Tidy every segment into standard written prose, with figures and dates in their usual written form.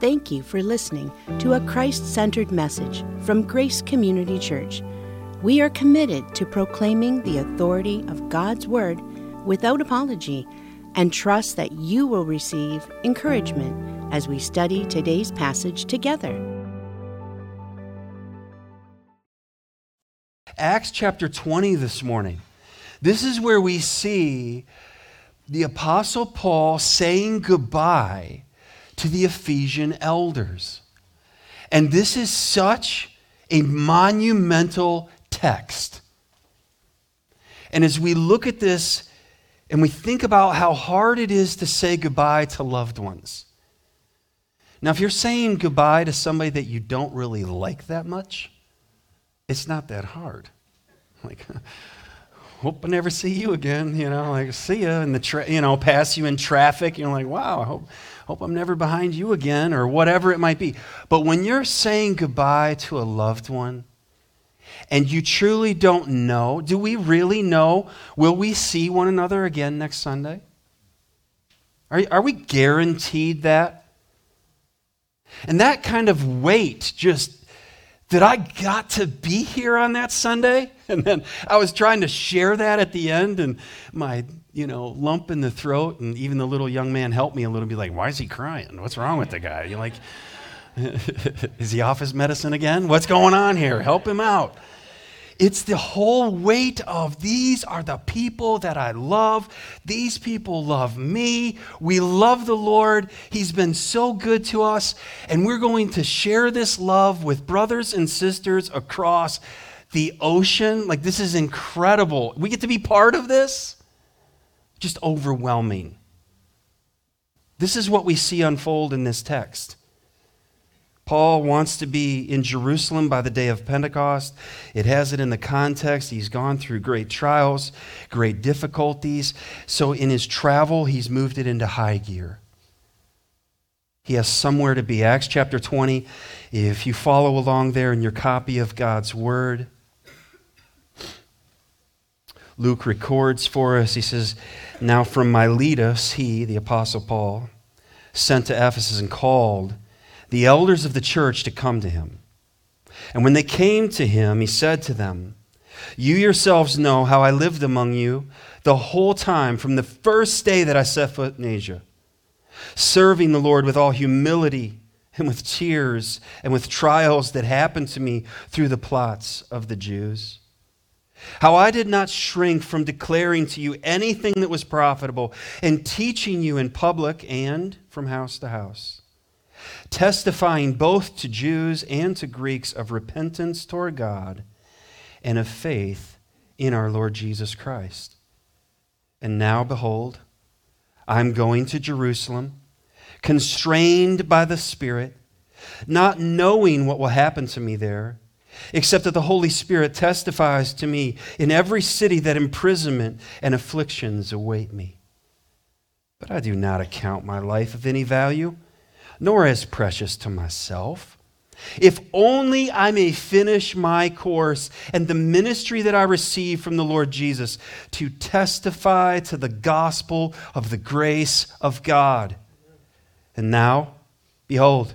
Thank you for listening to a Christ-centered message from Grace Community Church. We are committed to proclaiming the authority of God's Word without apology and trust that you will receive encouragement as we study today's passage together. Acts chapter 20 this morning. This is where we see the Apostle Paul saying goodbye to the Ephesian elders. And this is such a monumental text. And as we look at this and we think about how hard it is to say goodbye to loved ones. Now, if you're saying goodbye to somebody that you don't really like that much, it's not that hard. Like, hope I never see you again, see ya, and pass you in traffic, like, wow, I hope I'm never behind you again, or whatever it might be. But when you're saying goodbye to a loved one, and you truly don't know, do we really know, will we see one another again next Sunday? Are we guaranteed that? And that kind of weight, just that I got to be here on that Sunday, and then I was trying to share that at the end, and my lump in the throat, and even the little young man helped me a little, be like, why is he crying? What's wrong with the guy? You're like, is he off his medicine again? What's going on here? Help him out. It's the whole weight of these are the people that I love. These people love me. We love the Lord. He's been so good to us. And we're going to share this love with brothers and sisters across the ocean. Like, this is incredible. We get to be part of this. Just overwhelming. This is what we see unfold in this text. Paul wants to be in Jerusalem by the day of Pentecost. It has it in the context. He's gone through great trials, great difficulties. So in his travel, he's moved it into high gear. He has somewhere to be. Acts chapter 20, if you follow along there in your copy of God's Word, Luke records for us, he says, now from Miletus, he, the Apostle Paul, sent to Ephesus and called the elders of the church to come to him. And when they came to him, he said to them, you yourselves know how I lived among you the whole time from the first day that I set foot in Asia, serving the Lord with all humility and with tears and with trials that happened to me through the plots of the Jews. How I did not shrink from declaring to you anything that was profitable and teaching you in public and from house to house, testifying both to Jews and to Greeks of repentance toward God and of faith in our Lord Jesus Christ. And now, behold, I'm going to Jerusalem, constrained by the Spirit, not knowing what will happen to me there, except that the Holy Spirit testifies to me in every city that imprisonment and afflictions await me. But I do not account my life of any value, nor as precious to myself, if only I may finish my course and the ministry that I receive from the Lord Jesus to testify to the gospel of the grace of God. And now, behold,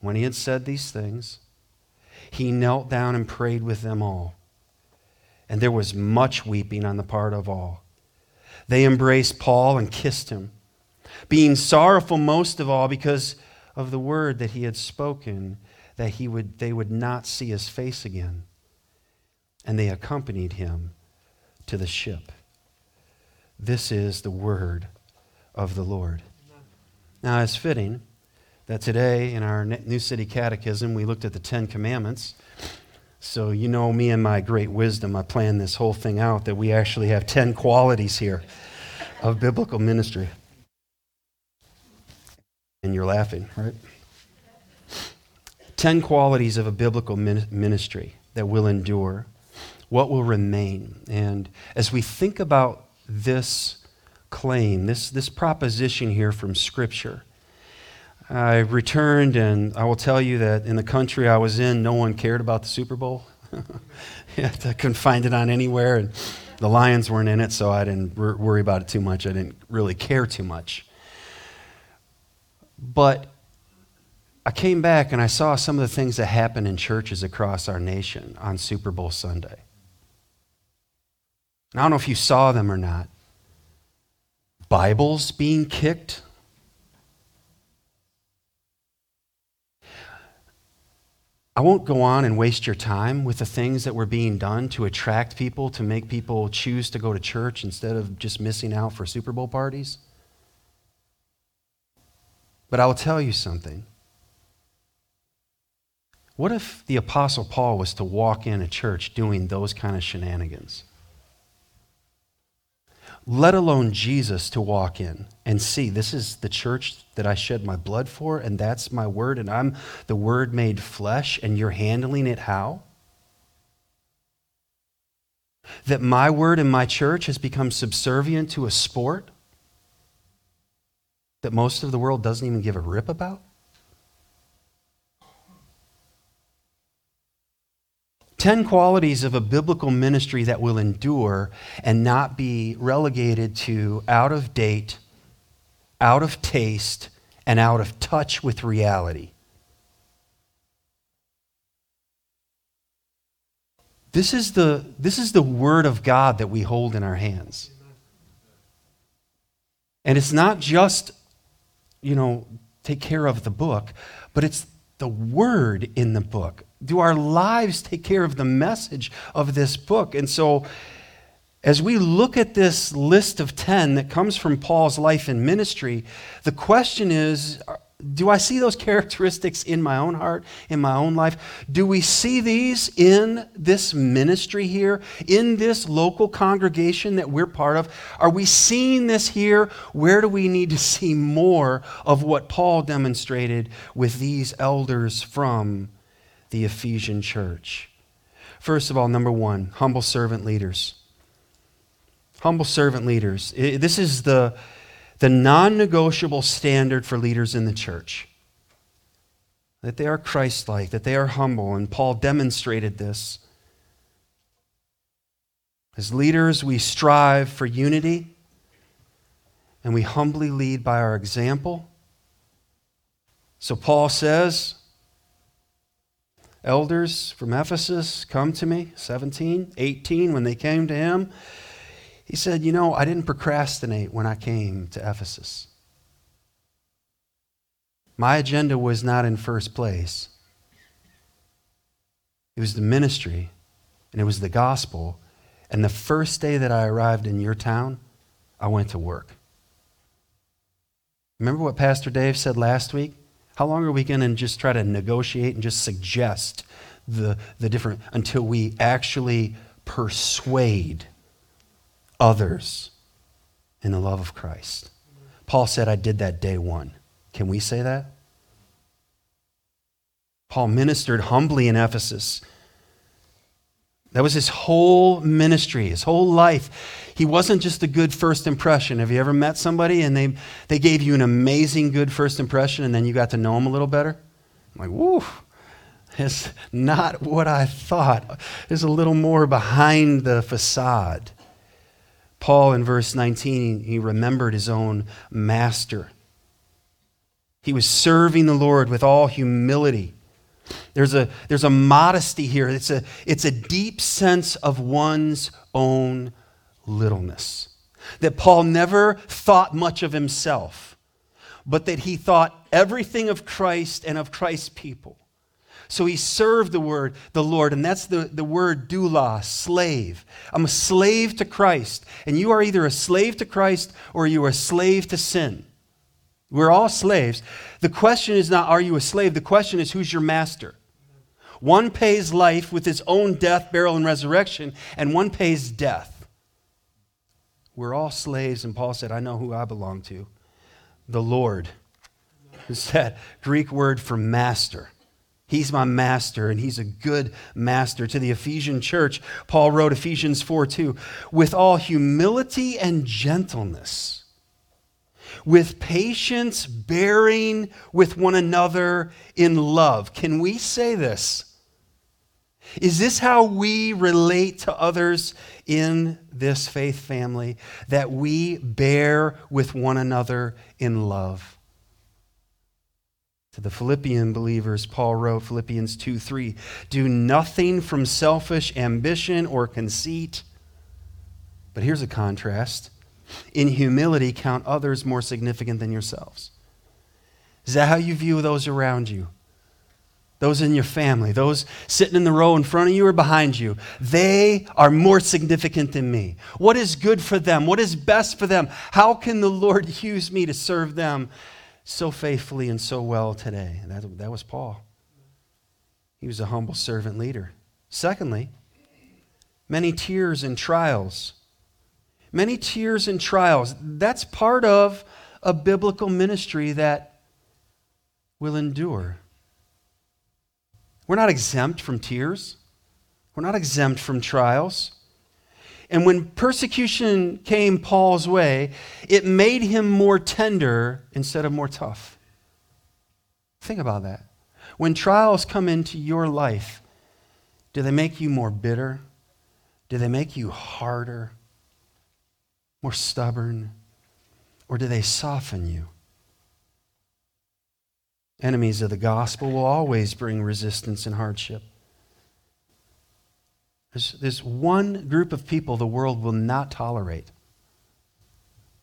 When he had said these things, he knelt down and prayed with them all. And there was much weeping on the part of all. They embraced Paul and kissed him, being sorrowful most of all because of the word that he had spoken, that they would not see his face again. And they accompanied him to the ship. This is the word of the Lord. Now, it's fitting that today in our New City Catechism, we looked at the Ten Commandments. So you know me and my great wisdom, I planned this whole thing out that we actually have 10 qualities here of biblical ministry. And you're laughing, right? 10 qualities of a biblical ministry that will endure, what will remain. And as we think about this claim, this proposition here from Scripture, I returned, and I will tell you that in the country I was in, no one cared about the Super Bowl. I couldn't find it on anywhere, and the Lions weren't in it, so I didn't worry about it too much. I didn't really care too much. But I came back, and I saw some of the things that happen in churches across our nation on Super Bowl Sunday. And I don't know if you saw them or not. Bibles being kicked. I won't go on and waste your time with the things that were being done to attract people, to make people choose to go to church instead of just missing out for Super Bowl parties. But I will tell you something. What if the Apostle Paul was to walk in a church doing those kind of shenanigans? Let alone Jesus to walk in and see, this is the church that I shed my blood for, and that's my word, and I'm the word made flesh, and you're handling it how? That my word and my church has become subservient to a sport that most of the world doesn't even give a rip about? 10 qualities of a biblical ministry that will endure and not be relegated to out of date, out of taste, and out of touch with reality. This is the word of God that we hold in our hands. And it's not just, take care of the book, but it's the word in the book. Do our lives take care of the message of this book? And so as we look at this list of 10 that comes from Paul's life and ministry, the question is, do I see those characteristics in my own heart, in my own life? Do we see these in this ministry here, in this local congregation that we're part of? Are we seeing this here? Where do we need to see more of what Paul demonstrated with these elders from the Ephesian church? First of all, number one, humble servant leaders. Humble servant leaders. This is the non-negotiable standard for leaders in the church, that they are Christ-like, that they are humble, and Paul demonstrated this. As leaders, we strive for unity, and we humbly lead by our example. So Paul says, elders from Ephesus, come to me, 17, 18, when they came to him. He said, I didn't procrastinate when I came to Ephesus. My agenda was not in first place. It was the ministry, and it was the gospel. And the first day that I arrived in your town, I went to work. Remember what Pastor Dave said last week? How long are we going to just try to negotiate and just suggest the different until we actually persuade others in the love of Christ? Paul said, I did that day one. Can we say that? Paul ministered humbly in Ephesus. That was his whole ministry, his whole life. He wasn't just a good first impression. Have you ever met somebody and they gave you an amazing good first impression and then you got to know them a little better? I'm like, woo, it's not what I thought. There's a little more behind the facade. Paul, in verse 19, he remembered his own master. He was serving the Lord with all humility. There's a modesty here. It's a deep sense of one's own littleness. That Paul never thought much of himself, but that he thought everything of Christ and of Christ's people. So he served the Lord, and that's the word doulos, slave. I'm a slave to Christ, and you are either a slave to Christ or you are a slave to sin. We're all slaves. The question is not, are you a slave? The question is, who's your master? One pays life with his own death, burial, and resurrection, and one pays death. We're all slaves, and Paul said, I know who I belong to. The Lord. It's that Greek word for master. He's my master, and he's a good master. To the Ephesian church, Paul wrote Ephesians 4:2, with all humility and gentleness, with patience, bearing with one another in love. Can we say this? Is this how we relate to others in this faith family? That we bear with one another in love? To the Philippian believers, Paul wrote Philippians 2:3, do nothing from selfish ambition or conceit. But here's a contrast. In humility, count others more significant than yourselves. Is that how you view those around you? Those in your family, those sitting in the row in front of you or behind you? They are more significant than me. What is good for them? What is best for them? How can the Lord use me to serve them so faithfully and so well today? And that was Paul. He was a humble servant leader. Secondly, many tears and trials. Many tears and trials. That's part of a biblical ministry that will endure. We're not exempt from tears. We're not exempt from trials. And when persecution came Paul's way, it made him more tender instead of more tough. Think about that. When trials come into your life, do they make you more bitter? Do they make you harder? More stubborn? Or do they soften you? Enemies of the gospel will always bring resistance and hardship. There's one group of people the world will not tolerate,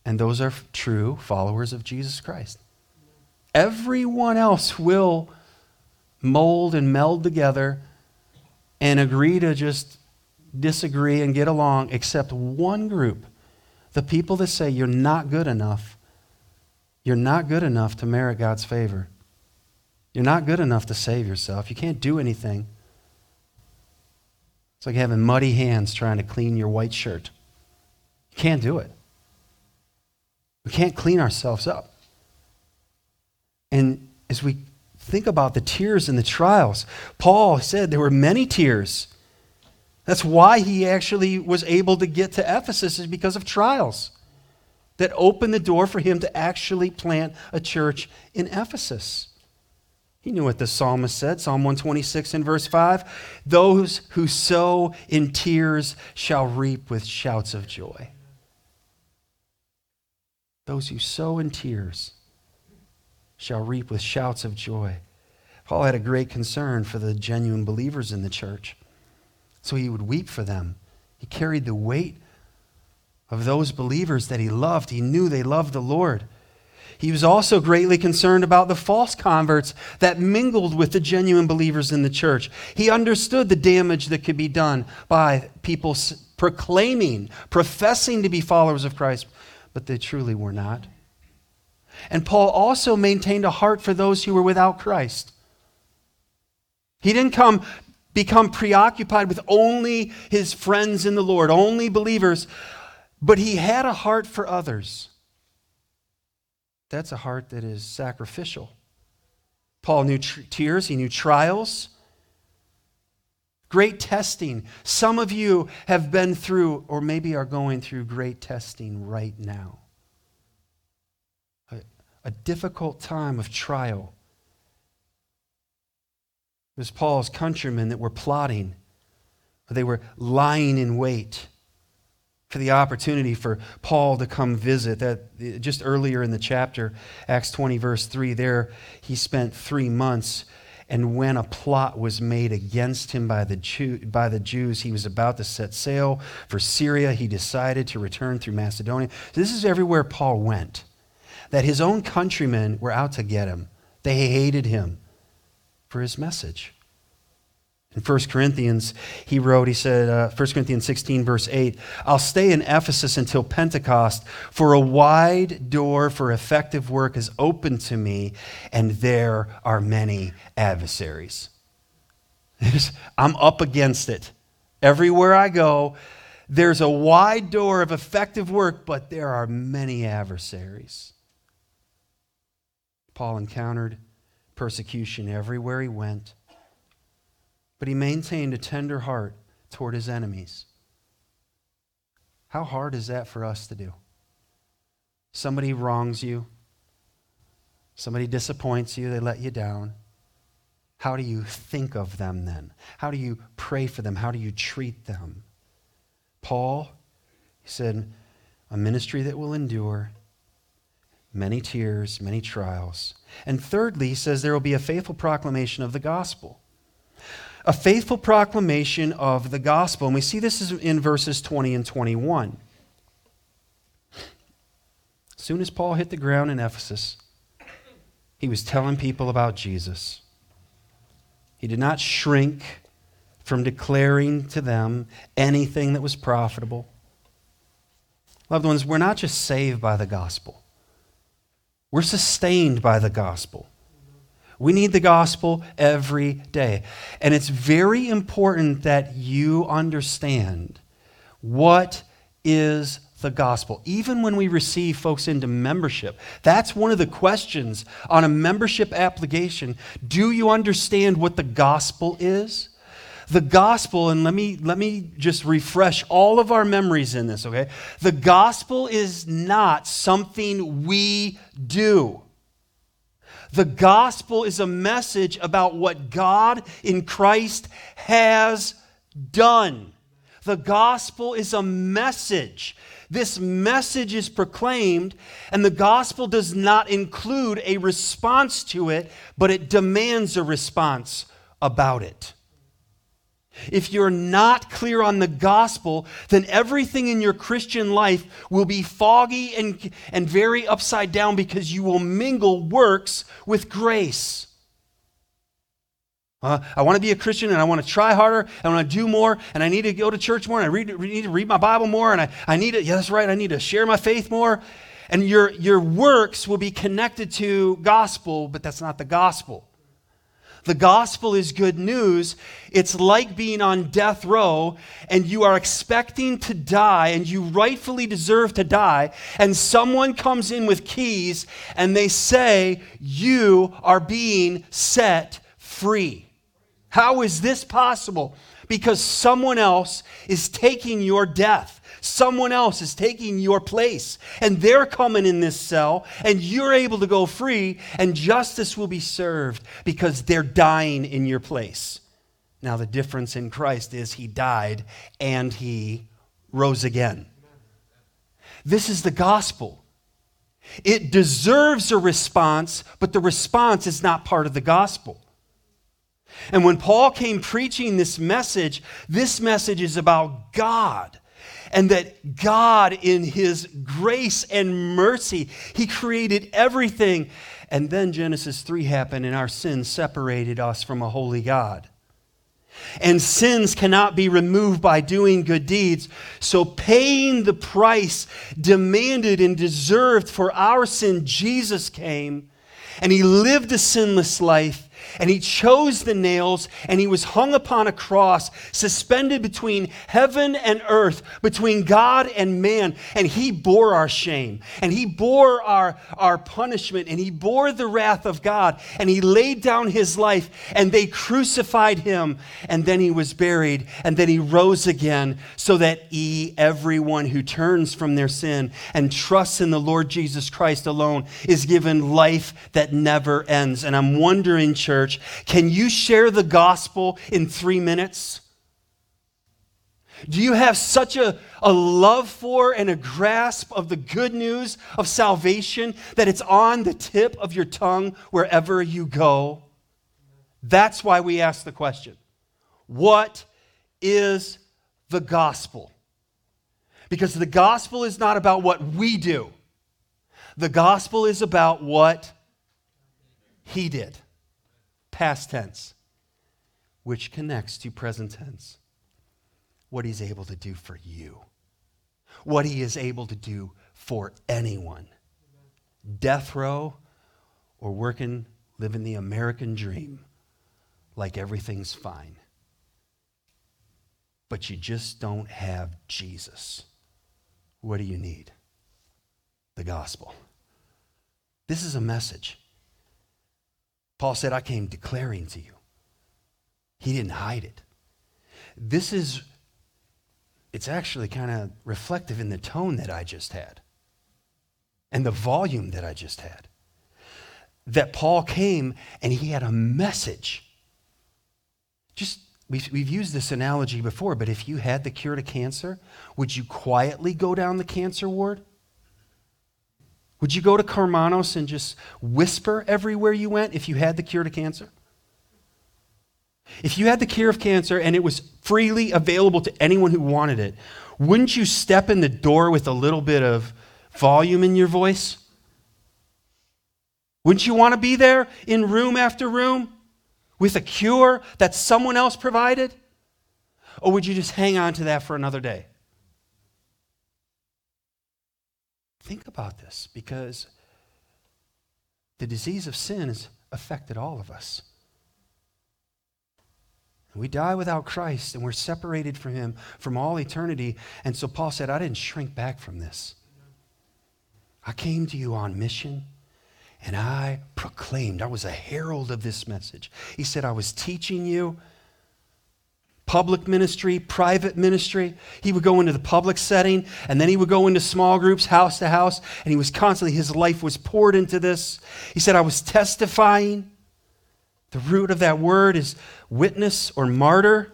and those are true followers of Jesus Christ. Everyone else will mold and meld together and agree to just disagree and get along, except one group. The people that say you're not good enough to merit God's favor. You're not good enough to save yourself. You can't do anything. It's like having muddy hands trying to clean your white shirt. You can't do it. We can't clean ourselves up. And as we think about the tears and the trials, Paul said there were many tears. That's why he actually was able to get to Ephesus, is because of trials that opened the door for him to actually plant a church in Ephesus. He knew what the psalmist said, Psalm 126 and verse 5, those who sow in tears shall reap with shouts of joy. Those who sow in tears shall reap with shouts of joy. Paul had a great concern for the genuine believers in the church. So he would weep for them. He carried the weight of those believers that he loved. He knew they loved the Lord. He was also greatly concerned about the false converts that mingled with the genuine believers in the church. He understood the damage that could be done by people proclaiming, professing to be followers of Christ, but they truly were not. And Paul also maintained a heart for those who were without Christ. He didn't become preoccupied with only his friends in the Lord, only believers, but he had a heart for others. That's a heart that is sacrificial. Paul knew tears, he knew trials, Great testing. Some of you have been through or maybe are going through great testing right now. A difficult time of trial. It was Paul's countrymen that were plotting. They were lying in wait for the opportunity for Paul to come visit. That just earlier in the chapter, Acts 20, verse 3, there he spent 3 months, and when a plot was made against him by the Jews, he was about to set sail for Syria. He decided to return through Macedonia. So this is everywhere Paul went, that his own countrymen were out to get him. They hated him for his message. In 1 Corinthians, he wrote, he said, 1 Corinthians 16, verse 8, I'll stay in Ephesus until Pentecost, for a wide door for effective work is open to me, and there are many adversaries. I'm up against it. Everywhere I go, there's a wide door of effective work, but there are many adversaries. Paul encountered persecution everywhere he went. But he maintained a tender heart toward his enemies. How hard is that for us to do? Somebody wrongs you. Somebody disappoints you. They let you down. How do you think of them then? How do you pray for them? How do you treat them? Paul, he said, a ministry that will endure many tears, many trials. And thirdly, he says there will be a faithful proclamation of the gospel. A faithful proclamation of the gospel. And we see this in verses 20 and 21. As soon as Paul hit the ground in Ephesus, he was telling people about Jesus. He did not shrink from declaring to them anything that was profitable. Loved ones, we're not just saved by the gospel. We're sustained by the gospel. We need the gospel every day. And it's very important that you understand what is the gospel. Even when we receive folks into membership, that's one of the questions on a membership application. Do you understand what the gospel is? The gospel, and let me just refresh all of our memories in this, okay? The gospel is not something we do. The gospel is a message about what God in Christ has done. The gospel is a message. This message is proclaimed, and the gospel does not include a response to it, but it demands a response about it. If you're not clear on the gospel, then everything in your Christian life will be foggy and very upside down because you will mingle works with grace. I want to be a Christian and I want to try harder. I want to do more and I need to go to church more and I need to read my Bible more and I need to share my faith more. And your works will be connected to gospel, but that's not the gospel. The gospel is good news. It's like being on death row and you are expecting to die and you rightfully deserve to die, and someone comes in with keys and they say, you are being set free. How is this possible? Because someone else is taking your death. Someone else is taking your place, and they're coming in this cell, and you're able to go free, and justice will be served because they're dying in your place. Now, the difference in Christ is he died and he rose again. This is the gospel. It deserves a response, but the response is not part of the gospel. And when Paul came preaching this message is about God. And that God, in his grace and mercy, he created everything. And then Genesis 3 happened, and our sins separated us from a holy God. And sins cannot be removed by doing good deeds. So paying the price demanded and deserved for our sin, Jesus came, and he lived a sinless life. And he chose the nails, and he was hung upon a cross, suspended between heaven and earth, between God and man. And he bore our shame, and he bore our punishment, and he bore the wrath of God. And he laid down his life, and they crucified him. And then he was buried, and then he rose again, so that everyone who turns from their sin and trusts in the Lord Jesus Christ alone is given life that never ends. And I'm wondering, church, can you share the gospel in 3 minutes? Do you have such a love for and a grasp of the good news of salvation that it's on the tip of your tongue wherever you go? That's why we ask the question, what is the gospel? Because the gospel is not about what we do. The gospel is about what he did. Past tense, which connects to present tense. What he's able to do for you. What he is able to do for anyone. Death row or living the American dream like everything's fine. But you just don't have Jesus. What do you need? The gospel. This is a message. Paul said, I came declaring to you. He didn't hide it. It's actually kind of reflective in the tone that I just had and the volume that I just had. That Paul came and he had a message. We've used this analogy before, but if you had the cure to cancer, would you quietly go down the cancer ward? Would you go to Karmanos and just whisper everywhere you went if you had the cure to cancer? If you had the cure of cancer and it was freely available to anyone who wanted it, wouldn't you step in the door with a little bit of volume in your voice? Wouldn't you want to be there in room after room with a cure that someone else provided? Or would you just hang on to that for another day? Think about this, because the disease of sin has affected all of us. We die without Christ, and we're separated from him from all eternity. And so Paul said, I didn't shrink back from this. I came to you on mission, and I proclaimed. I was a herald of this message. He said, I was teaching you. Public ministry, private ministry. He would go into the public setting, and then he would go into small groups, house to house, and he was constantly, his life was poured into this. He said, I was testifying. The root of that word is witness or martyr.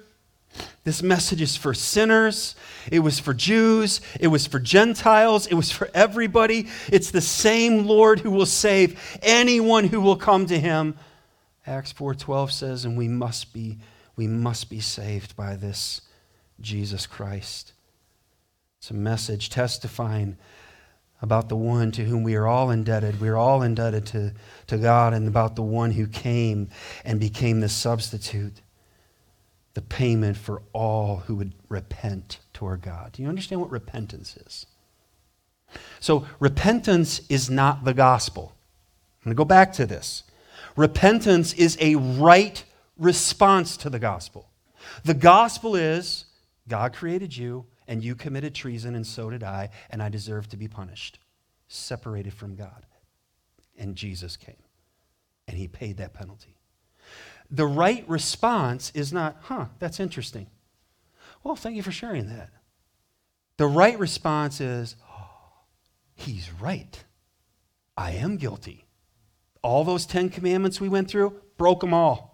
This message is for sinners. It was for Jews. It was for Gentiles. It was for everybody. It's the same Lord who will save anyone who will come to him. Acts 4:12 says, and we must be saved by this Jesus Christ. It's a message testifying about the one to whom we are all indebted. We are all indebted to God, and about the one who came and became the substitute, the payment for all who would repent toward God. Do you understand what repentance is? So repentance is not the gospel. I'm going to go back to this. Repentance is a right response to the gospel. The gospel is God created you, and you committed treason, and so did I, and I deserve to be punished, separated from God. And Jesus came, and he paid that penalty. The right response is not, that's interesting. Well, thank you for sharing that. The right response is, he's right. I am guilty. All those 10 commandments we went through, broke them all.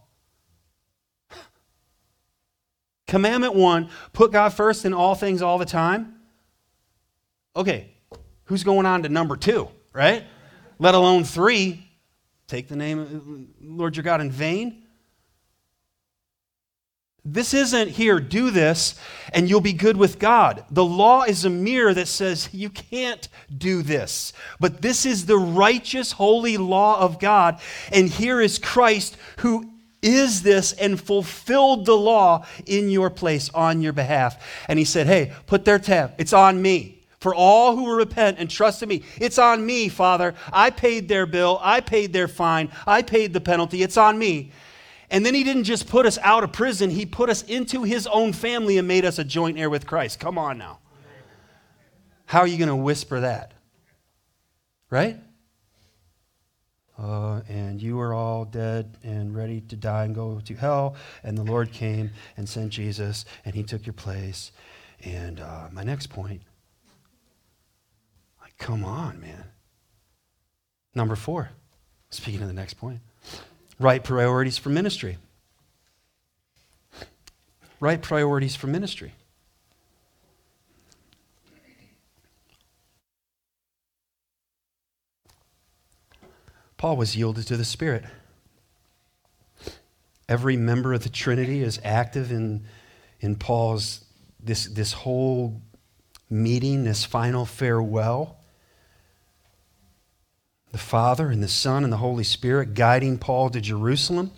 Commandment 1, put God first in all things all the time. Okay, who's going on to number 2, right? Let alone 3, take the name of Lord your God in vain. This isn't here, do this, and you'll be good with God. The law is a mirror that says you can't do this. But this is the righteous, holy law of God. And here is Christ who is this and fulfilled the law in your place on your behalf. And he said, hey, put their tab. It's on me. For all who will repent and trust in me, it's on me, Father. I paid their bill. I paid their fine. I paid the penalty. It's on me. And then he didn't just put us out of prison, he put us into his own family and made us a joint heir with Christ. Come on now. How are you going to whisper that? Right? And you are all dead and ready to die and go to hell. And the Lord came and sent Jesus, and he took your place. And my next point, like, come on, man. Number 4, speaking of the next point, right priorities for ministry. Right priorities for ministry. Paul was yielded to the Spirit. Every member of the Trinity is active in Paul's, this whole meeting, this final farewell. The Father and the Son and the Holy Spirit guiding Paul to Jerusalem.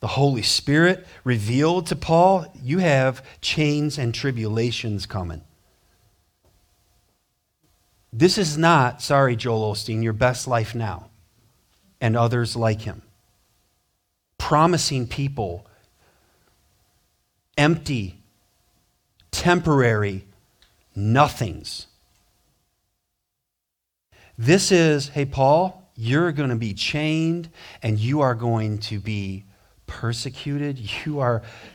The Holy Spirit revealed to Paul, you have chains and tribulations coming. This is not, sorry Joel Osteen, your best life now. And others like him, promising people empty, temporary nothings. This is, hey, Paul, you're going to be chained and you are going to be persecuted.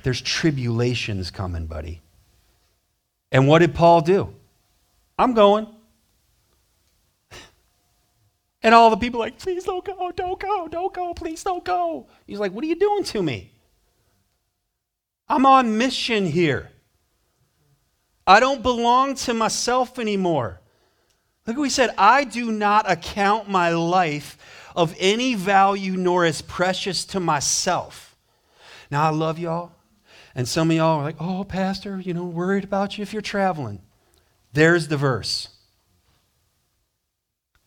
There's tribulations coming, buddy. And what did Paul do? I'm going. And all the people are like, please don't go, please don't go. He's like, what are you doing to me? I'm on mission here. I don't belong to myself anymore. Look what he said, I do not account my life of any value nor as precious to myself. Now, I love y'all. And some of y'all are like, oh, pastor, worried about you if you're traveling. There's the verse.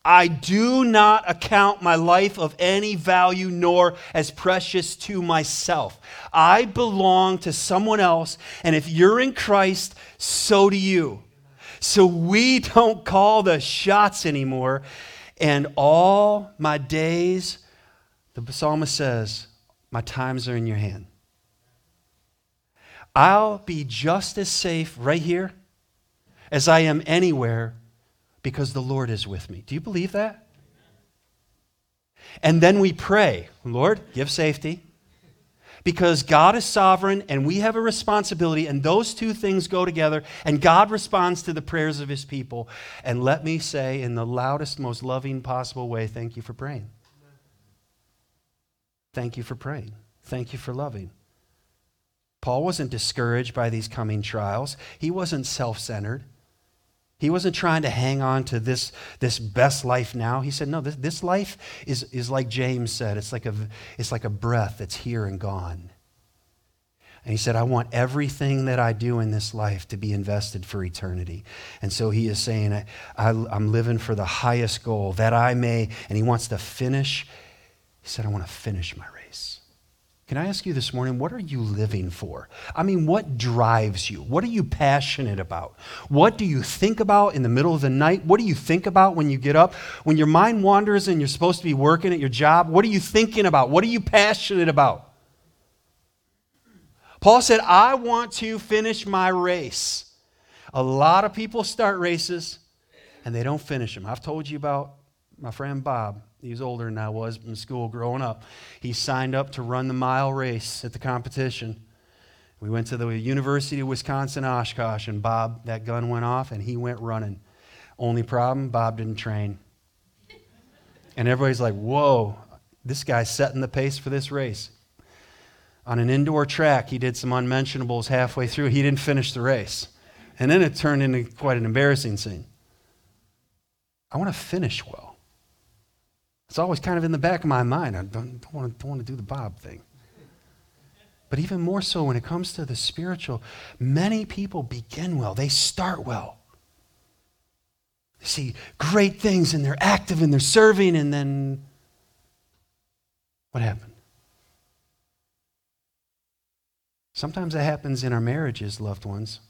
I do not account my life of any value nor as precious to myself. I belong to someone else, and if you're in Christ, so do you. So we don't call the shots anymore. And all my days, the psalmist says, my times are in your hand. I'll be just as safe right here as I am anywhere, because the Lord is with me. Do you believe that? And then we pray, Lord, give safety, because God is sovereign and we have a responsibility, and those two things go together, and God responds to the prayers of his people. And let me say in the loudest, most loving possible way, thank you for praying. Thank you for praying. Thank you for loving. Paul wasn't discouraged by these coming trials. He wasn't self-centered. He wasn't trying to hang on to this best life now. He said, no, this life is like James said, it's like a breath that's here and gone. And he said, I want everything that I do in this life to be invested for eternity. And so he is saying, I'm living for the highest goal that I may, and he wants to finish. He said, I want to finish my race. Can I ask you this morning, what are you living for? I mean, what drives you? What are you passionate about? What do you think about in the middle of the night? What do you think about when you get up? When your mind wanders and you're supposed to be working at your job, what are you thinking about? What are you passionate about? Paul said, I want to finish my race. A lot of people start races and they don't finish them. I've told you about my friend Bob. He's older than I was in school growing up. He signed up to run the mile race at the competition. We went to the University of Wisconsin Oshkosh, and Bob, that gun went off, and he went running. Only problem, Bob didn't train. And everybody's like, whoa, this guy's setting the pace for this race. On an indoor track, he did some unmentionables halfway through. He didn't finish the race. And then it turned into quite an embarrassing scene. I want to finish well. It's always kind of in the back of my mind. I don't want to do the Bob thing. But even more so when it comes to the spiritual, many people begin well. They start well. They see great things, and they're active, and they're serving, and then what happened? Sometimes that happens in our marriages, loved ones.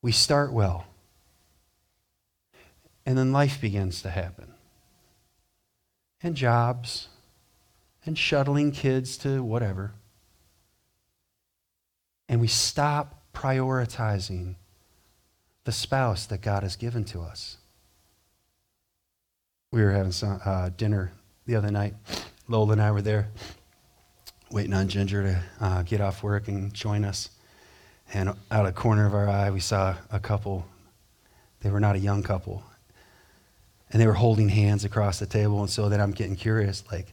We start well, and then life begins to happen. And jobs, and shuttling kids to whatever. And we stop prioritizing the spouse that God has given to us. We were having some dinner the other night. Lola and I were there waiting on Ginger to get off work and join us. And out of the corner of our eye, we saw a couple. They were not a young couple. And they were holding hands across the table. And so then I'm getting curious, like,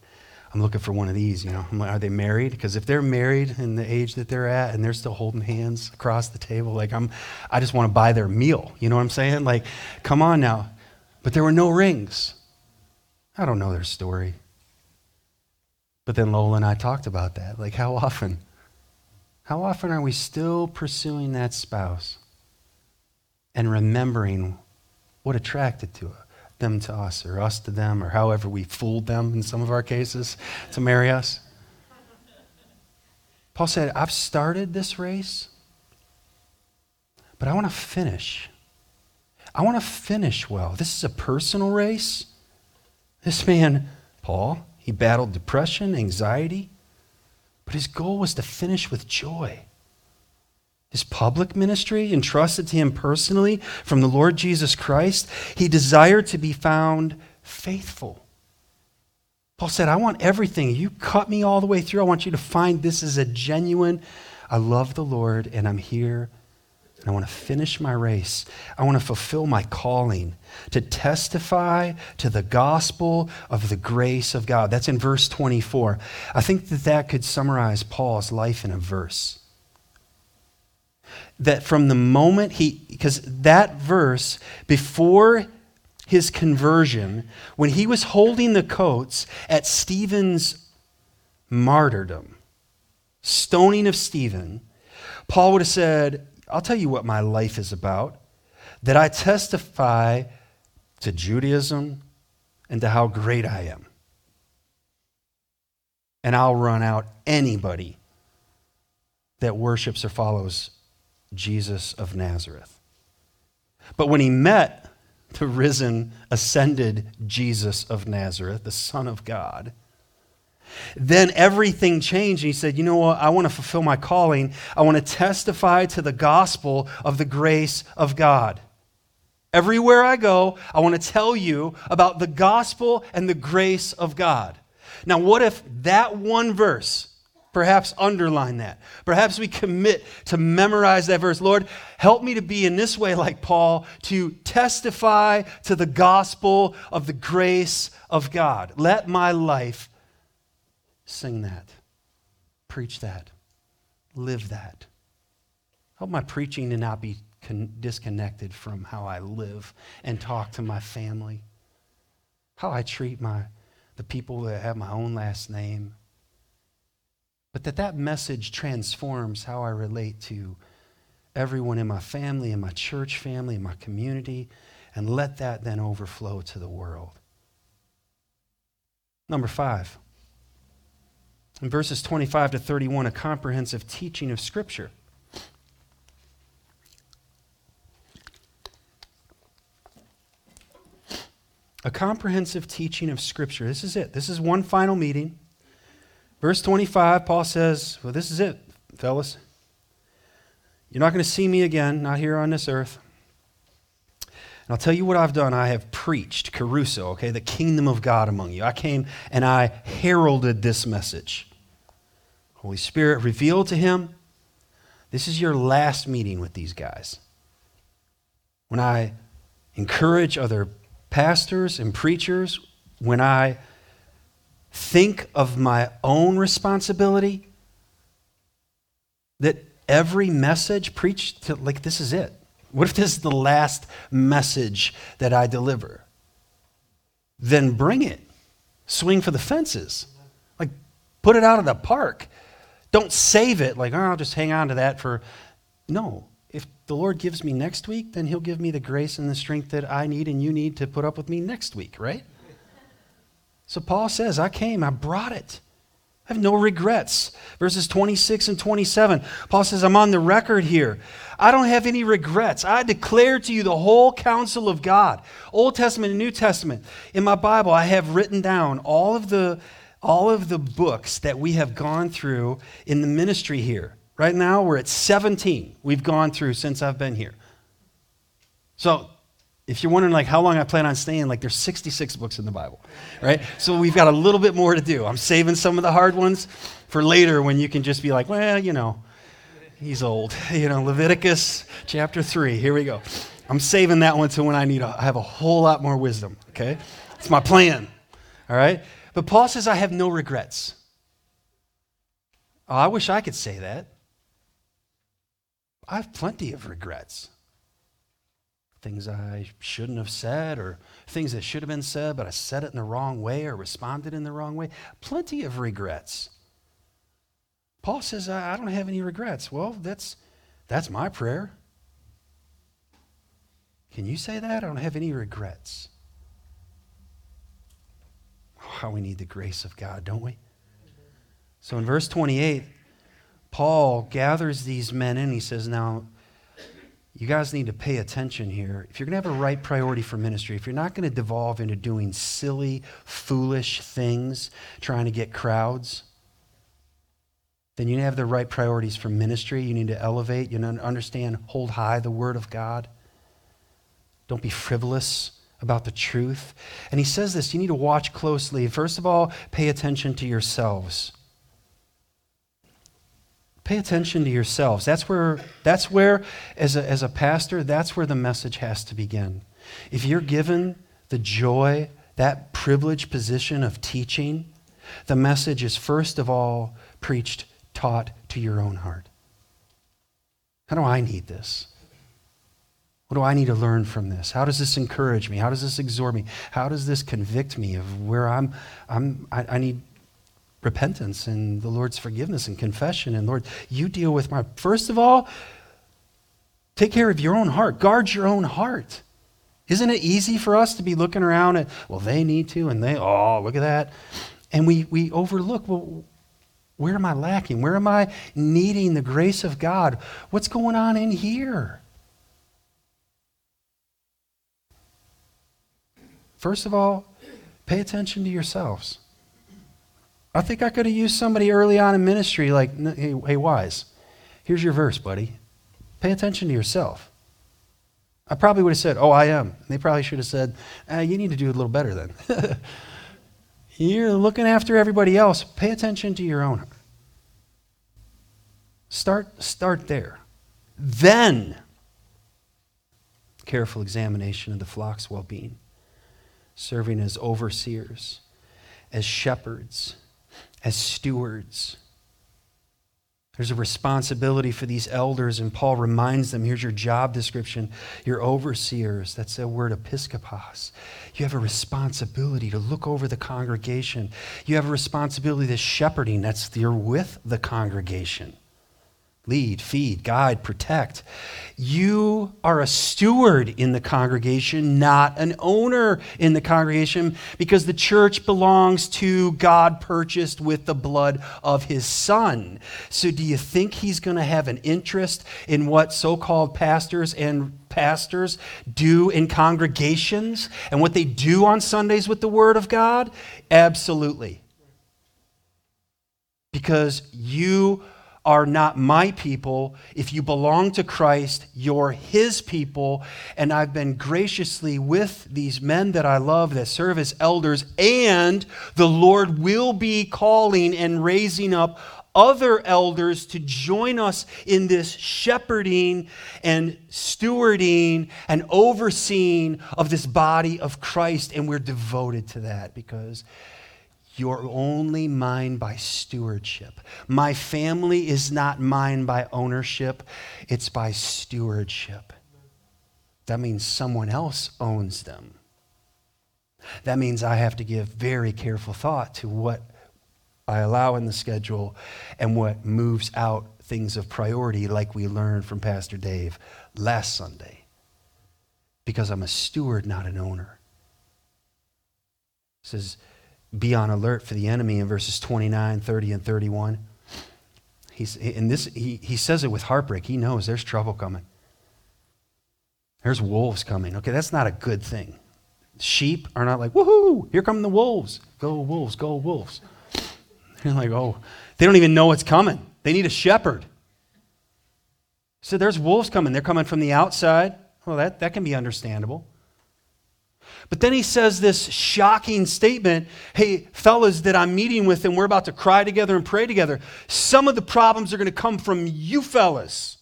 I'm looking for one of these, you know. I'm like, are they married? Because if they're married in the age that they're at and they're still holding hands across the table, like, I just want to buy their meal. You know what I'm saying? Like, come on now. But there were no rings. I don't know their story. But then Lola and I talked about that. Like, how often are we still pursuing that spouse and remembering what attracted to them to us, or us to them, or however we fooled them in some of our cases to marry us? Paul said, I've started this race, but I want to finish. I want to finish well. This is a personal race. This man, Paul, he battled depression, anxiety, but his goal was to finish with joy. His public ministry, entrusted to him personally from the Lord Jesus Christ, he desired to be found faithful. Paul said, I want everything. You cut me all the way through. I want you to find this is a genuine, I love the Lord and I'm here. I want to finish my race. I want to fulfill my calling to testify to the gospel of the grace of God. That's in verse 24. I think that could summarize Paul's life in a verse. That from the moment because that verse, before his conversion, when he was holding the coats at Stephen's martyrdom, stoning of Stephen, Paul would have said, I'll tell you what my life is about, that I testify to Judaism and to how great I am. And I'll run out anybody that worships or follows Jesus of Nazareth. But when he met the risen, ascended Jesus of Nazareth, the Son of God, then everything changed. And he said, you know what? I want to fulfill my calling. I want to testify to the gospel of the grace of God. Everywhere I go, I want to tell you about the gospel and the grace of God. Now, what if that one verse, perhaps underline that. Perhaps we commit to memorize that verse. Lord, help me to be in this way like Paul, to testify to the gospel of the grace of God. Let my life sing that, preach that, live that. Help my preaching to not be disconnected from how I live and talk to my family, how I treat the people that have my own last name, but that message transforms how I relate to everyone in my family, in my church family, in my community, and let that then overflow to the world. Number 5. In verses 25 to 31, a comprehensive teaching of Scripture. A comprehensive teaching of Scripture. This is it. This is one final meeting. Verse 25, Paul says, well, this is it, fellas. You're not going to see me again, not here on this earth. And I'll tell you what I've done. I have preached, caruso, okay, the kingdom of God among you. I came and I heralded this message. Holy Spirit revealed to him, this is your last meeting with these guys. When I encourage other pastors and preachers, when I think of my own responsibility, that every message preached to, like, this is it. What if this is the last message that I deliver? Then bring it. Swing for the fences. Like, put it out of the park. Don't save it. Like, oh, I'll just hang on to that for... No. If the Lord gives me next week, then he'll give me the grace and the strength that I need and you need to put up with me next week, right? So Paul says, I came, I brought it. I have no regrets. Verses 26 and 27, Paul says, I'm on the record here. I don't have any regrets. I declare to you the whole counsel of God, Old Testament and New Testament. In my Bible, I have written down all of the all of the books that we have gone through in the ministry here. Right now, we're at 17 we've gone through since I've been here. So if you're wondering, like, how long I plan on staying, like, there's 66 books in the Bible, right? So we've got a little bit more to do. I'm saving some of the hard ones for later when you can just be like, well, you know, he's old. You know, Leviticus chapter 3, here we go. I'm saving that one to when I have a whole lot more wisdom, okay? It's my plan, all right? But Paul says, I have no regrets. Oh, I wish I could say that. I have plenty of regrets. Things I shouldn't have said, or things that should have been said, but I said it in the wrong way or responded in the wrong way. Plenty of regrets. Paul says, I don't have any regrets. Well, that's my prayer. Can you say that? I don't have any regrets. Oh, how we need the grace of God, don't we? So in verse 28, Paul gathers these men in. He says, now, you guys need to pay attention here. If you're going to have a right priority for ministry, if you're not going to devolve into doing silly, foolish things, trying to get crowds, then you need to have the right priorities for ministry. You need to elevate, you need to understand, hold high the word of God. Don't be frivolous about the truth. And he says this, you need to watch closely. First of all, pay attention to yourselves. Pay attention to yourselves. That's where, as a pastor, that's where the message has to begin. If you're given the joy, that privileged position of teaching, the message is first of all preached, taught to your own heart. How do I need this? What do I need to learn from this? How does this encourage me? How does this exhort me? How does this convict me of where I need repentance and the Lord's forgiveness and confession? And Lord, you deal with my, first of all, take care of your own heart. Guard your own heart. Isn't it easy for us to be looking around at, well, they need to, and they, oh, look at that. And we overlook, well, where am I lacking? Where am I needing the grace of God? What's going on in here? First of all, pay attention to yourselves. I think I could have used somebody early on in ministry like, hey, Wise, here's your verse, buddy. Pay attention to yourself. I probably would have said, oh, I am. They probably should have said, you need to do a little better then. You're looking after everybody else. Pay attention to your own. Start there. Then, careful examination of the flock's well-being, serving as overseers, as shepherds, as stewards. There's a responsibility for these elders, and Paul reminds them, here's your job description, your overseers, that's the word episkopos. You have a responsibility to look over the congregation. You have a responsibility to shepherding, that's you're with the congregation. Lead, feed, guide, protect. You are a steward in the congregation, not an owner in the congregation, because the church belongs to God, purchased with the blood of his son. So do you think he's going to have an interest in what so-called pastors and pastors do in congregations and what they do on Sundays with the word of God? Absolutely. Because you are not my people. If you belong to Christ, you're his people. And I've been graciously with these men that I love that serve as elders, and the Lord will be calling and raising up other elders to join us in this shepherding and stewarding and overseeing of this body of Christ. And we're devoted to that, because you're only mine by stewardship. My family is not mine by ownership. It's by stewardship. That means someone else owns them. That means I have to give very careful thought to what I allow in the schedule and what moves out things of priority, like we learned from Pastor Dave last Sunday. Because I'm a steward, not an owner. It says, be on alert for the enemy in verses 29, 30, and 31. He says it with heartbreak. He knows there's trouble coming. There's wolves coming. Okay, that's not a good thing. Sheep are not like, woohoo, here come the wolves. Go wolves, go wolves. They're like, oh, they don't even know what's coming. They need a shepherd. So there's wolves coming. They're coming from the outside. Well, that can be understandable. But then he says this shocking statement, hey, fellas that I'm meeting with and we're about to cry together and pray together, some of the problems are going to come from you fellas.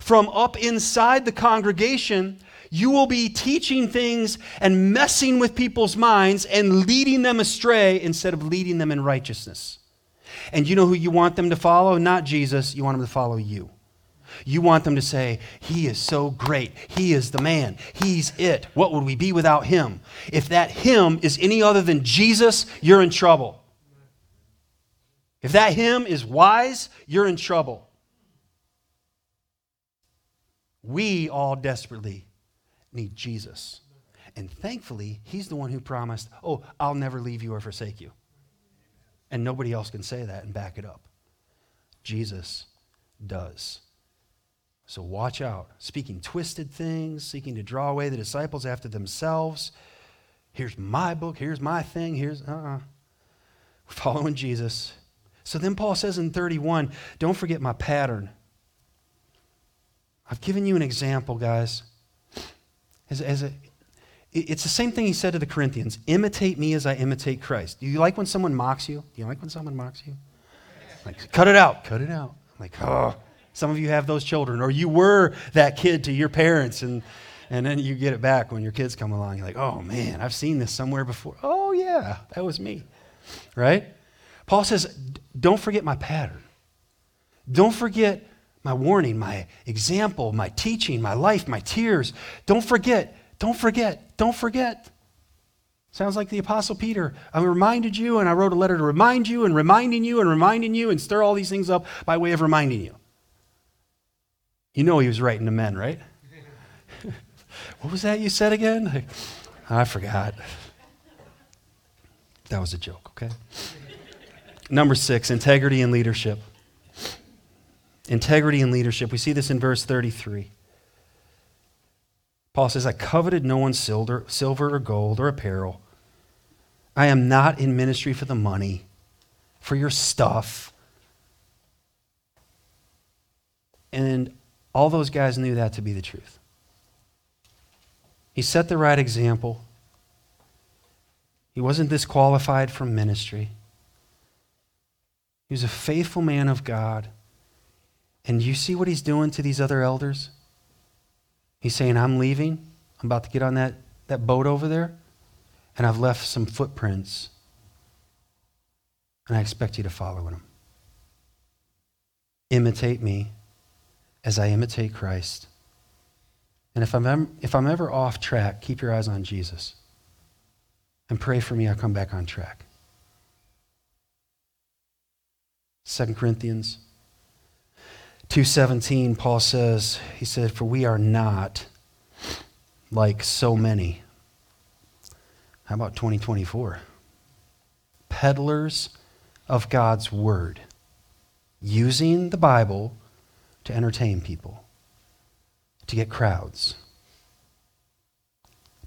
From up inside the congregation, you will be teaching things and messing with people's minds and leading them astray instead of leading them in righteousness. And you know who you want them to follow? Not Jesus. You want them to follow you. You want them to say, he is so great. He is the man. He's it. What would we be without him? If that him is any other than Jesus, you're in trouble. If that him is wise, you're in trouble. We all desperately need Jesus. And thankfully, he's the one who promised, oh, I'll never leave you or forsake you. And nobody else can say that and back it up. Jesus does. So watch out. Speaking twisted things, seeking to draw away the disciples after themselves. Here's my book. Here's my thing. Here's, We're following Jesus. So then Paul says in 31, don't forget my pattern. I've given you an example, guys. It's the same thing he said to the Corinthians. Imitate me as I imitate Christ. Do you like when someone mocks you? Do you like when someone mocks you? Like, cut it out. Cut it out. Like, oh. Some of you have those children, or you were that kid to your parents, and then you get it back when your kids come along. You're like, oh, man, I've seen this somewhere before. Oh, yeah, that was me, right? Paul says, don't forget my pattern. Don't forget my warning, my example, my teaching, my life, my tears. Don't forget, don't forget, don't forget. Sounds like the Apostle Peter. I reminded you, and I wrote a letter to remind you, and reminding you, and reminding you, and stir all these things up by way of reminding you. You know he was writing to men, right? What was that you said again? Like, I forgot. That was a joke, okay? Number 6, integrity and leadership. Integrity and leadership. We see this in verse 33. Paul says, I coveted no one's silver or gold or apparel. I am not in ministry for the money, for your stuff. And all those guys knew that to be the truth. He set the right example. He wasn't disqualified from ministry. He was a faithful man of God. And you see what he's doing to these other elders? He's saying, I'm leaving. I'm about to get on that boat over there. And I've left some footprints. And I expect you to follow them. Imitate me as I imitate Christ. And if I'm ever off track, keep your eyes on Jesus. And pray for me, I'll come back on track. 2 Corinthians 2:17, Paul says, he said, for we are not like so many. How about 2024? Peddlers of God's word, using the Bible to entertain people, to get crowds.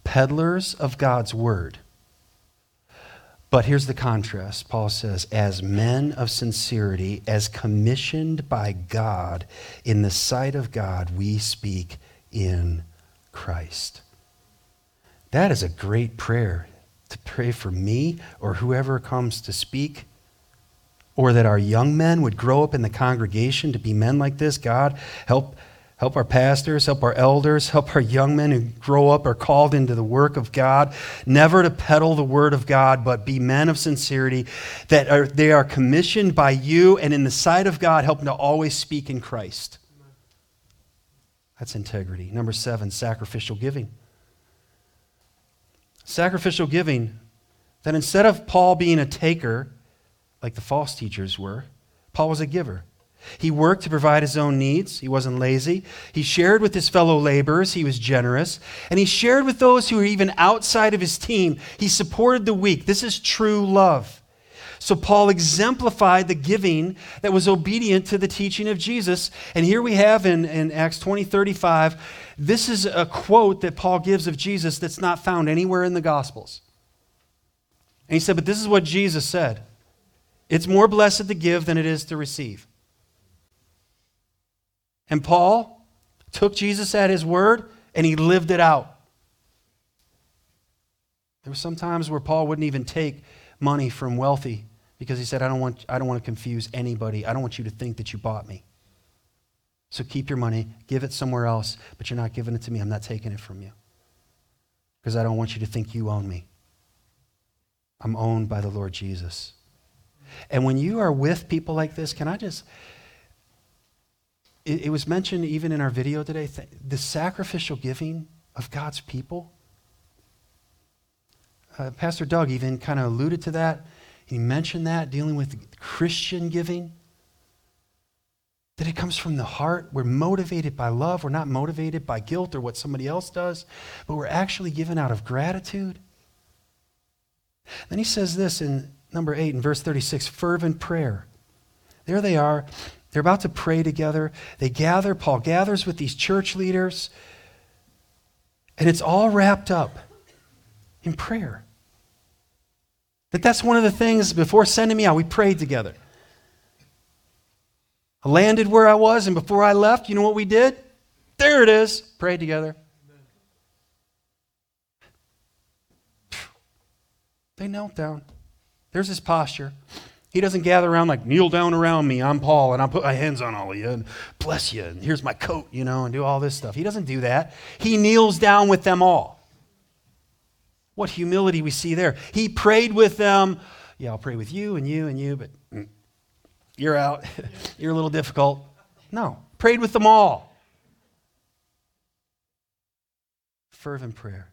Peddlers of God's word. But here's the contrast. Paul says, as men of sincerity, as commissioned by God, in the sight of God, we speak in Christ. That is a great prayer, to pray for me or whoever comes to speak, or that our young men would grow up in the congregation to be men like this. God, help our pastors, help our elders, help our young men who grow up are called into the work of God, never to peddle the word of God, but be men of sincerity, they are commissioned by you, and in the sight of God, help them to always speak in Christ. That's integrity. Number 7, sacrificial giving. Sacrificial giving, that instead of Paul being a taker, like the false teachers were, Paul was a giver. He worked to provide his own needs. He wasn't lazy. He shared with his fellow laborers. He was generous. And he shared with those who were even outside of his team. He supported the weak. This is true love. So Paul exemplified the giving that was obedient to the teaching of Jesus. And here we have in Acts 20:35, this is a quote that Paul gives of Jesus that's not found anywhere in the Gospels. And he said, but this is what Jesus said. It's more blessed to give than it is to receive. And Paul took Jesus at his word and he lived it out. There were some times where Paul wouldn't even take money from wealthy because he said, I don't want to confuse anybody. I don't want you to think that you bought me. So keep your money, give it somewhere else, but you're not giving it to me. I'm not taking it from you because I don't want you to think you own me. I'm owned by the Lord Jesus. And when you are with people like this, can I just... It was mentioned even in our video today, the sacrificial giving of God's people. Pastor Doug even kind of alluded to that. He mentioned that, dealing with Christian giving. That it comes from the heart. We're motivated by love. We're not motivated by guilt or what somebody else does, but we're actually given out of gratitude. Then he says this in number 8 in verse 36, fervent prayer. There they are. They're about to pray together. They gather. Paul gathers with these church leaders. And it's all wrapped up in prayer. That's one of the things before sending me out, we prayed together. I landed where I was, and before I left, you know what we did? There it is. Prayed together. They knelt down. There's his posture. He doesn't gather around like, kneel down around me, I'm Paul, and I'll put my hands on all of you, and bless you, and here's my coat, you know, and do all this stuff. He doesn't do that. He kneels down with them all. What humility we see there. He prayed with them. Yeah, I'll pray with you and you and you, but you're out. You're a little difficult. No, prayed with them all. Fervent prayer.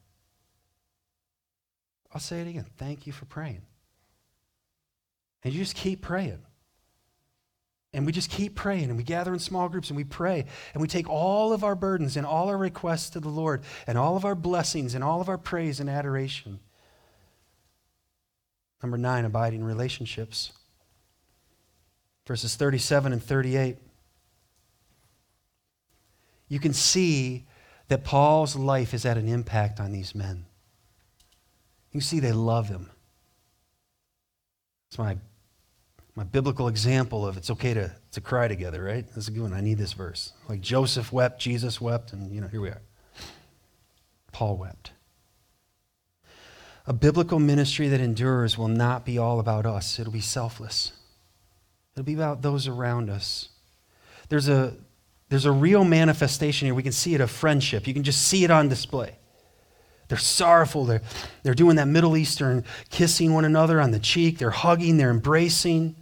I'll say it again. Thank you for praying. And you just keep praying. And we just keep praying, and we gather in small groups, and we pray, and we take all of our burdens and all our requests to the Lord, and all of our blessings and all of our praise and adoration. Number 9, abiding relationships. Verses 37 and 38. You can see that Paul's life has had an impact on these men. You see, they love him. It's my biblical example of it's okay to cry together, right? That's a good one. I need this verse. Like Joseph wept, Jesus wept, and you know, here we are. Paul wept. A biblical ministry that endures will not be all about us. It'll be selfless. It'll be about those around us. There's a real manifestation here. We can see it of friendship. You can just see it on display. They're sorrowful. They're doing that Middle Eastern kissing one another on the cheek. They're hugging. They're embracing.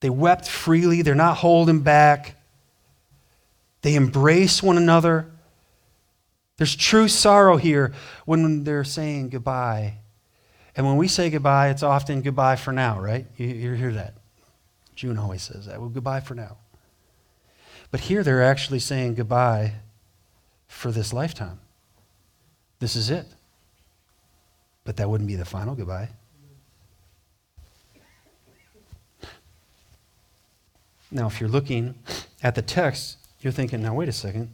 They wept freely. They're not holding back. They embrace one another. There's true sorrow here when they're saying goodbye. And when we say goodbye, it's often goodbye for now, right? You hear that. June always says that. Well, goodbye for now. But here they're actually saying goodbye for this lifetime. This is it. But that wouldn't be the final goodbye. Now, if you're looking at the text, you're thinking, now, wait a second.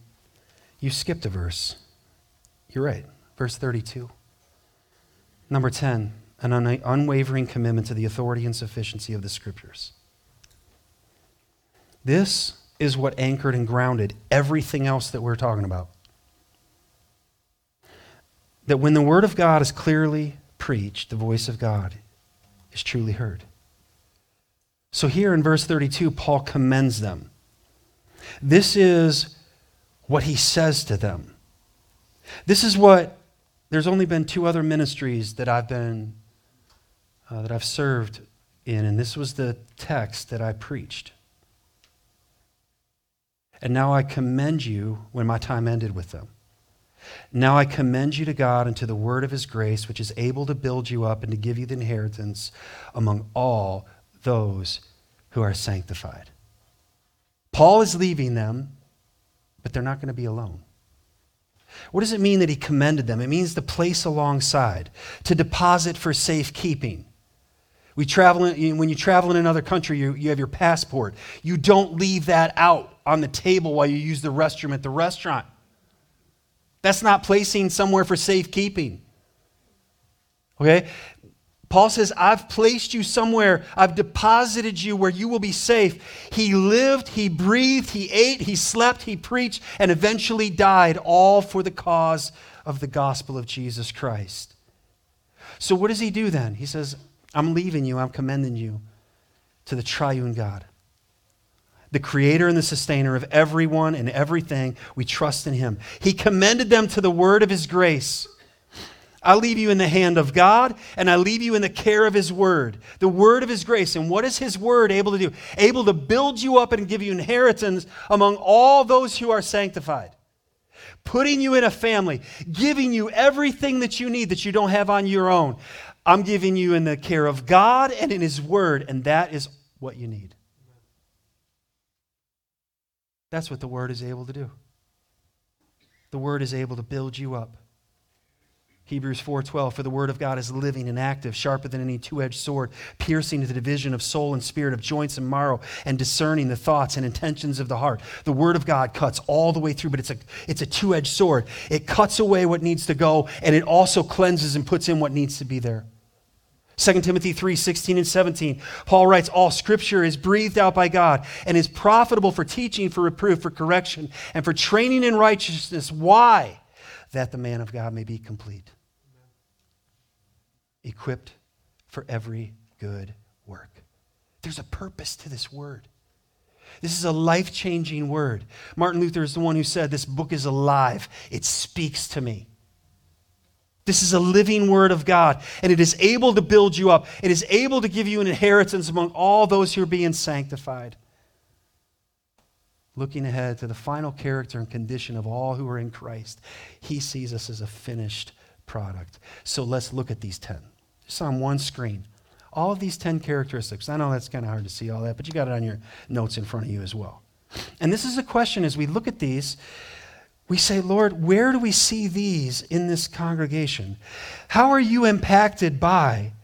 You skipped a verse. You're right. Verse 32. Number 10, an unwavering commitment to the authority and sufficiency of the Scriptures. This is what anchored and grounded everything else that we're talking about. That when the word of God is clearly preached, the voice of God is truly heard. So here in verse 32, Paul commends them. This is what he says to them. This is what, there's only been 2 other ministries that I've served in, and this was the text that I preached. And now I commend you when my time ended with them. Now I commend you to God and to the word of his grace, which is able to build you up and to give you the inheritance among all those who are sanctified. Paul is leaving them, but they're not going to be alone. What does it mean that he commended them? It means to place alongside, to deposit for safekeeping. When you travel in another country, you have your passport. You don't leave that out on the table while you use the restroom at the restaurant. That's not placing somewhere for safekeeping. Okay? Paul says, I've placed you somewhere. I've deposited you where you will be safe. He lived, he breathed, he ate, he slept, he preached, and eventually died, all for the cause of the gospel of Jesus Christ. So what does he do then? He says, I'm leaving you, I'm commending you to the triune God, the creator and the sustainer of everyone and everything. We trust in him. He commended them to the word of his grace. I leave you in the hand of God, and I leave you in the care of his word, the word of his grace. And what is his word able to do? Able to build you up and give you inheritance among all those who are sanctified, putting you in a family, giving you everything that you need that you don't have on your own. I'm giving you in the care of God and in his word, and that is what you need. That's what the word is able to do. The word is able to build you up. Hebrews 4:12, for the word of God is living and active, sharper than any two-edged sword, piercing to the division of soul and spirit, of joints and marrow, and discerning the thoughts and intentions of the heart. The word of God cuts all the way through, but it's a two-edged sword. It cuts away what needs to go, and it also cleanses and puts in what needs to be there. 2 Timothy 3:16 and 17, Paul writes, all scripture is breathed out by God and is profitable for teaching, for reproof, for correction, and for training in righteousness. Why? That the man of God may be complete, equipped for every good work. There's a purpose to this word. This is a life-changing word. Martin Luther is the one who said, this book is alive. It speaks to me. This is a living word of God, and it is able to build you up. It is able to give you an inheritance among all those who are being sanctified. Looking ahead to the final character and condition of all who are in Christ, he sees us as a finished product. So let's look at these 10. It's on one screen. All of these 10 characteristics. I know that's kind of hard to see all that, but you got it on your notes in front of you as well. And this is a question as we look at these. We say, Lord, where do we see these in this congregation? How are you impacted by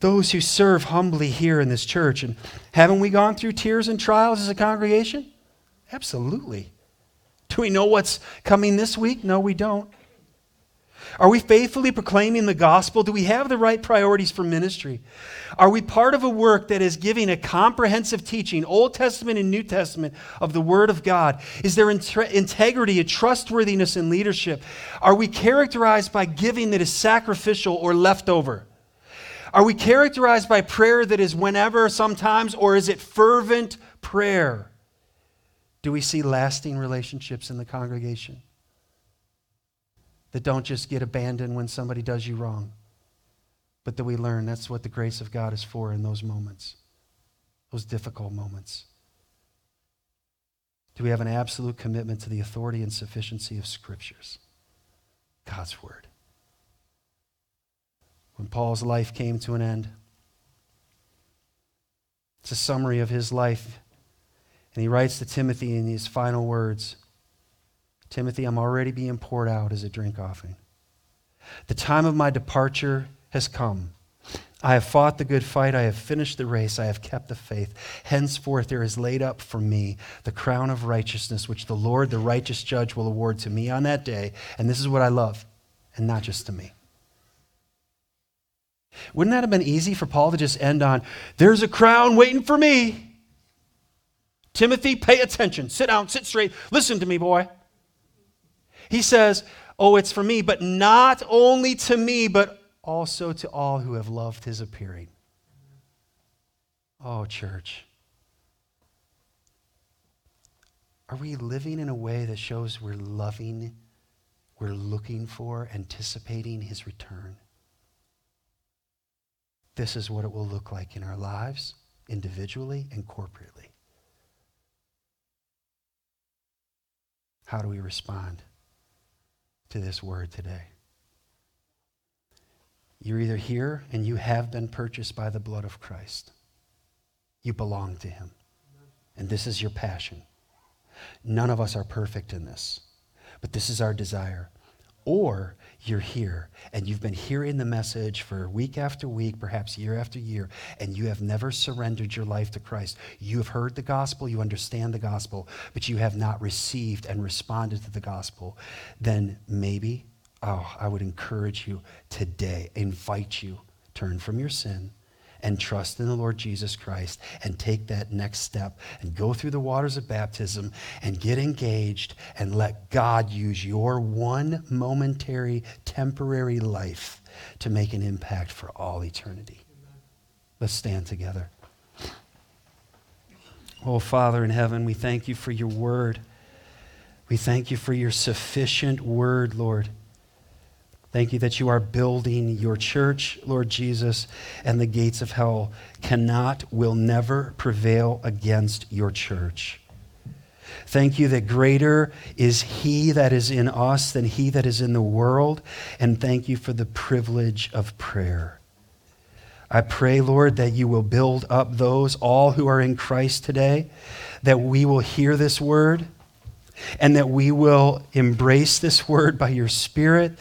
those who serve humbly here in this church? And haven't we gone through tears and trials as a congregation? Absolutely. Do we know what's coming this week? No, we don't. Are we faithfully proclaiming the gospel? Do we have the right priorities for ministry? Are we part of a work that is giving a comprehensive teaching, Old Testament and New Testament, of the Word of God? Is there integrity, a trustworthiness in leadership? Are we characterized by giving that is sacrificial or leftover? Are we characterized by prayer that is whenever, sometimes, or is it fervent prayer? Do we see lasting relationships in the congregation that don't just get abandoned when somebody does you wrong, but that we learn that's what the grace of God is for in those moments, those difficult moments? Do we have an absolute commitment to the authority and sufficiency of Scriptures, God's Word? When Paul's life came to an end, it's a summary of his life, and he writes to Timothy in these final words, Timothy, I'm already being poured out as a drink offering. The time of my departure has come. I have fought the good fight. I have finished the race. I have kept the faith. Henceforth, there is laid up for me the crown of righteousness, which the Lord, the righteous judge, will award to me on that day. And this is what I love, and not just to me. Wouldn't that have been easy for Paul to just end on, there's a crown waiting for me? Timothy, pay attention. Sit down, sit straight. Listen to me, boy. He says, oh, it's for me, but not only to me, but also to all who have loved his appearing. Oh, church. Are we living in a way that shows we're loving, we're looking for, anticipating his return? This is what it will look like in our lives, individually and corporately. How do we respond to this word today? You're either here and you have been purchased by the blood of Christ. You belong to him. And this is your passion. None of us are perfect in this, but this is our desire. Or you're here and you've been hearing the message for week after week, perhaps year after year, and you have never surrendered your life to Christ. You have heard the gospel, you understand the gospel, but you have not received and responded to the gospel. Then maybe Oh, I would encourage you today, invite you, turn from your sin and trust in the Lord Jesus Christ and take that next step and go through the waters of baptism and get engaged and let God use your one momentary, temporary life to make an impact for all eternity. Amen. Let's stand together. Oh, Father in heaven, we thank you for your word. We thank you for your sufficient word, Lord. Thank you that you are building your church, Lord Jesus, and the gates of hell will never prevail against your church. Thank you that greater is he that is in us than he that is in the world, and thank you for the privilege of prayer. I pray, Lord, that you will build up those, all who are in Christ today, that we will hear this word, and that we will embrace this word by your Spirit,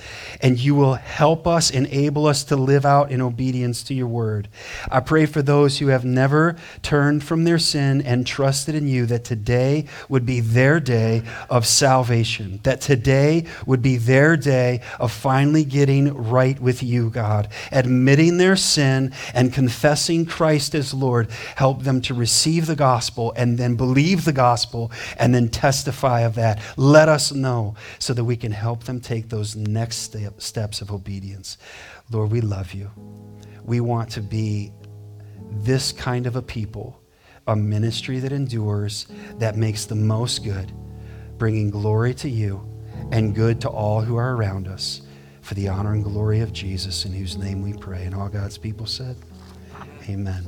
and you will help us, enable us to live out in obedience to your word. I pray for those who have never turned from their sin and trusted in you, that today would be their day of salvation, that today would be their day of finally getting right with you, God, admitting their sin and confessing Christ as Lord. Help them to receive the gospel and then believe the gospel and then testify of that. Let us know so that we can help them take those next steps of obedience. Lord, we love you. We want to be this kind of a people, a ministry that endures, that makes the most good, bringing glory to you and good to all who are around us, for the honor and glory of Jesus, in whose name we pray. And all God's people said, amen.